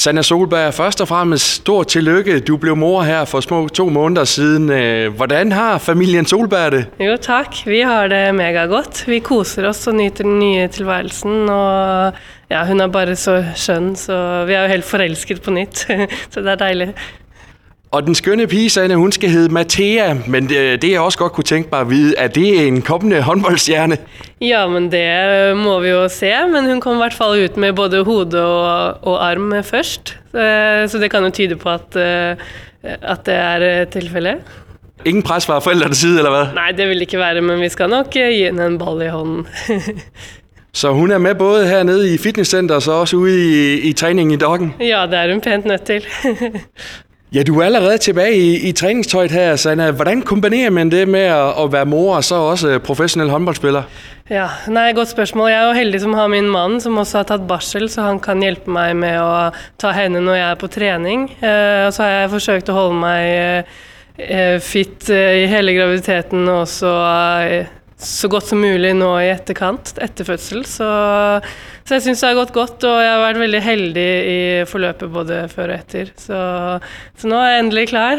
Sanna Solberg, først og fremmest stort tillykke. Du blev mor her for små 2 måneder siden. Hvordan har familien Solberg det? Jo tak, vi har det mega godt. Vi koser os og nyter den nye tilværelsen. Og ja, hun er bare så skøn, så vi er jo helt forelsket på nyt. Så det er dejligt. Og den skønne pige, Sanna, hun skal hedde Mattea, men det jeg også godt kunne tænke mig at vide, er det en kommende håndboldstjerne? Ja, men det må vi jo se, men hun kom i hvert fall ud med både hoved og arm først, så det kan jo tyde på, at det er tilfældet. Ingen pres fra forældrenes side, eller hvad? Nej, det vil ikke være, men vi skal nok give hende en ball i hånden. Så hun er med både hernede i fitnesscenter, og så også ude i træningen i dokken? Ja, det er hun pænt nødt til. Ja, du er allerede tilbage i træningstøjet her, Sanna. Hvordan kombinerer man det med at være mor og så også professionel håndboldspiller? Ja, nej, godt spørgsmål. Jeg er jo heldig som har min mand, som også har taget barsel, så han kan hjælpe mig med at tage henne, når jeg er på træning. Og så har jeg forsøgt at holde mig fit i hele graviditeten, og så godt som muligt nå i etterkant, etter fødsel. Så jeg synes det har gått godt, og jeg har vært veldig heldig i forløpet både før og etter. Så nå er jeg endelig klar.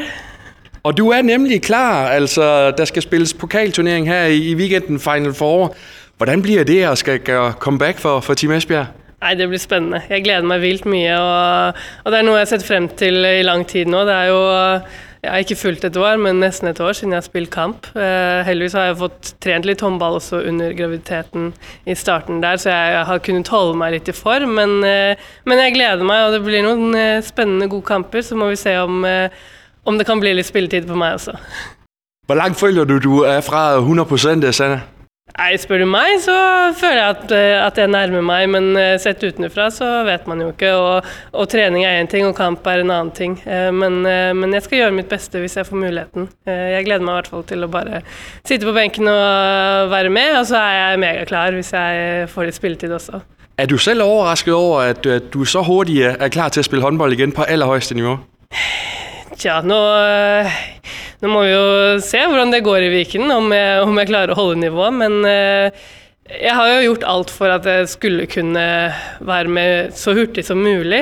Og du er nemlig klar. Altså, der skal spilles pokalturnering her i weekenden, Final Four. Hvordan bliver det at skal gøre comeback for Team Esbjerg? Nej, det blir spændende. Jeg glæder mig vildt mye, og det er noget jeg har set frem til i lang tid nu. Det er jo... Jeg har ikke fulgt et år, men næsten et år siden jeg har spilt kamp. Heldigvis har jeg fått trent litt håndball også under graviditeten i starten der, så jeg har kunnet holde meg litt i form, men jeg gleder meg, og det blir noen spennende gode kamper, så må vi se om det kan bli litt spilletid på meg også. Hvor langt føler du er fra 100%, Sanna? Nei, spør du meg, så føler jeg at jeg nærmer meg, men sett utenfra så vet man jo ikke, og trening er en ting, og kamp er en annen ting. Men jeg skal gjøre mitt beste hvis jeg får muligheten. Jeg gleder meg i hvert fall til å bare sitte på benken og være med, og så er jeg megaklar hvis jeg får litt spilletid også. Er du selv overrasket over, at du så hurtig er klar til å spille håndball igjen på allerhøyeste nivå? Ja, nu må vi jo se hvordan det går i Viken, om jeg klarer å holde nivå, men jeg har jo gjort alt for at jeg skulle kunne være med så hurtig som mulig,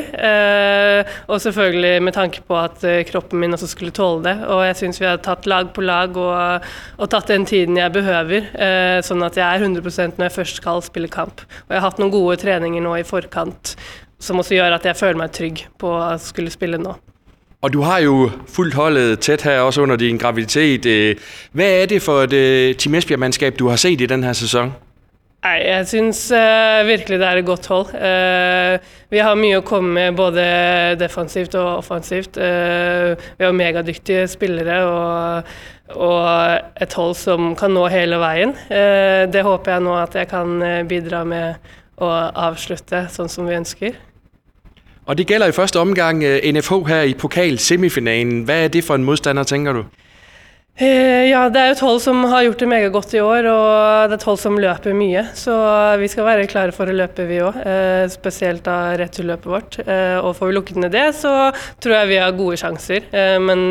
og selvfølgelig med tanke på at kroppen min også skulle tåle det, og jeg synes vi har tatt lag på lag og tatt den tiden jeg behøver, sånn at jeg er 100% når jeg først skal spille kamp, og jeg har hatt noen gode treninger nå i forkant, som også gjør at jeg føler meg trygg på at jeg skulle spille nå. Og du har jo fuldt holdet tæt her, også under din graviditet. Hvad er det for et Team Esbjerg-mandskab, du har set i den her sæson? Nej, jeg synes virkelig, det er et godt hold. Vi har mye at komme med, både defensivt og offensivt. Vi har mega dygtige spillere, og et hold, som kan nå hele vejen. Det håber jeg nu, at jeg kan bidra med at afslutte, sådan som vi ønsker. Og det gælder i første omgang NFH her i pokalsemifinalen. Hvad er det for en modstander, tænker du? Ja, det er jo et hold, som har gjort det mega godt i år, og det er et hold, som løper mye. Så vi skal være klare for å løpe, vi også. Spesielt da returløpet vårt. Og får vi lukket ned det, så tror jeg vi har gode sjanser. Men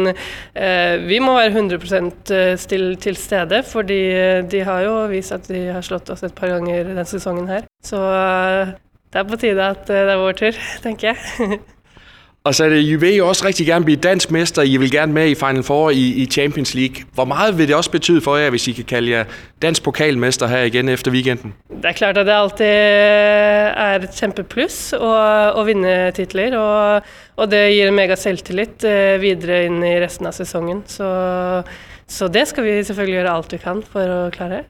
vi må være 100% til stede, fordi de har jo vist at de har slått oss et par ganger den sesongen her. Så... Det er på tide, at det er vår tur, tænker jeg. Og så I vil jo også rigtig gerne blive dansk mester. I vil gerne med i Final Four i Champions League. Hvor meget vil det også betyde for jer, hvis I kan kalde jer dansk pokalmester her igen efter weekenden? Det er klart, at det alltid er et kæmpe plus at vinde titler, og det giver en mega selvtillit videre ind i resten af sæsonen. Så det skal vi selvfølgelig gøre alt vi kan for at klare det.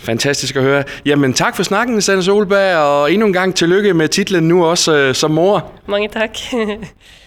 Fantastisk at høre. Jamen tak for snakken, Sanna Solberg, og endnu en gang tillykke med titlen nu også som mor. Mange tak.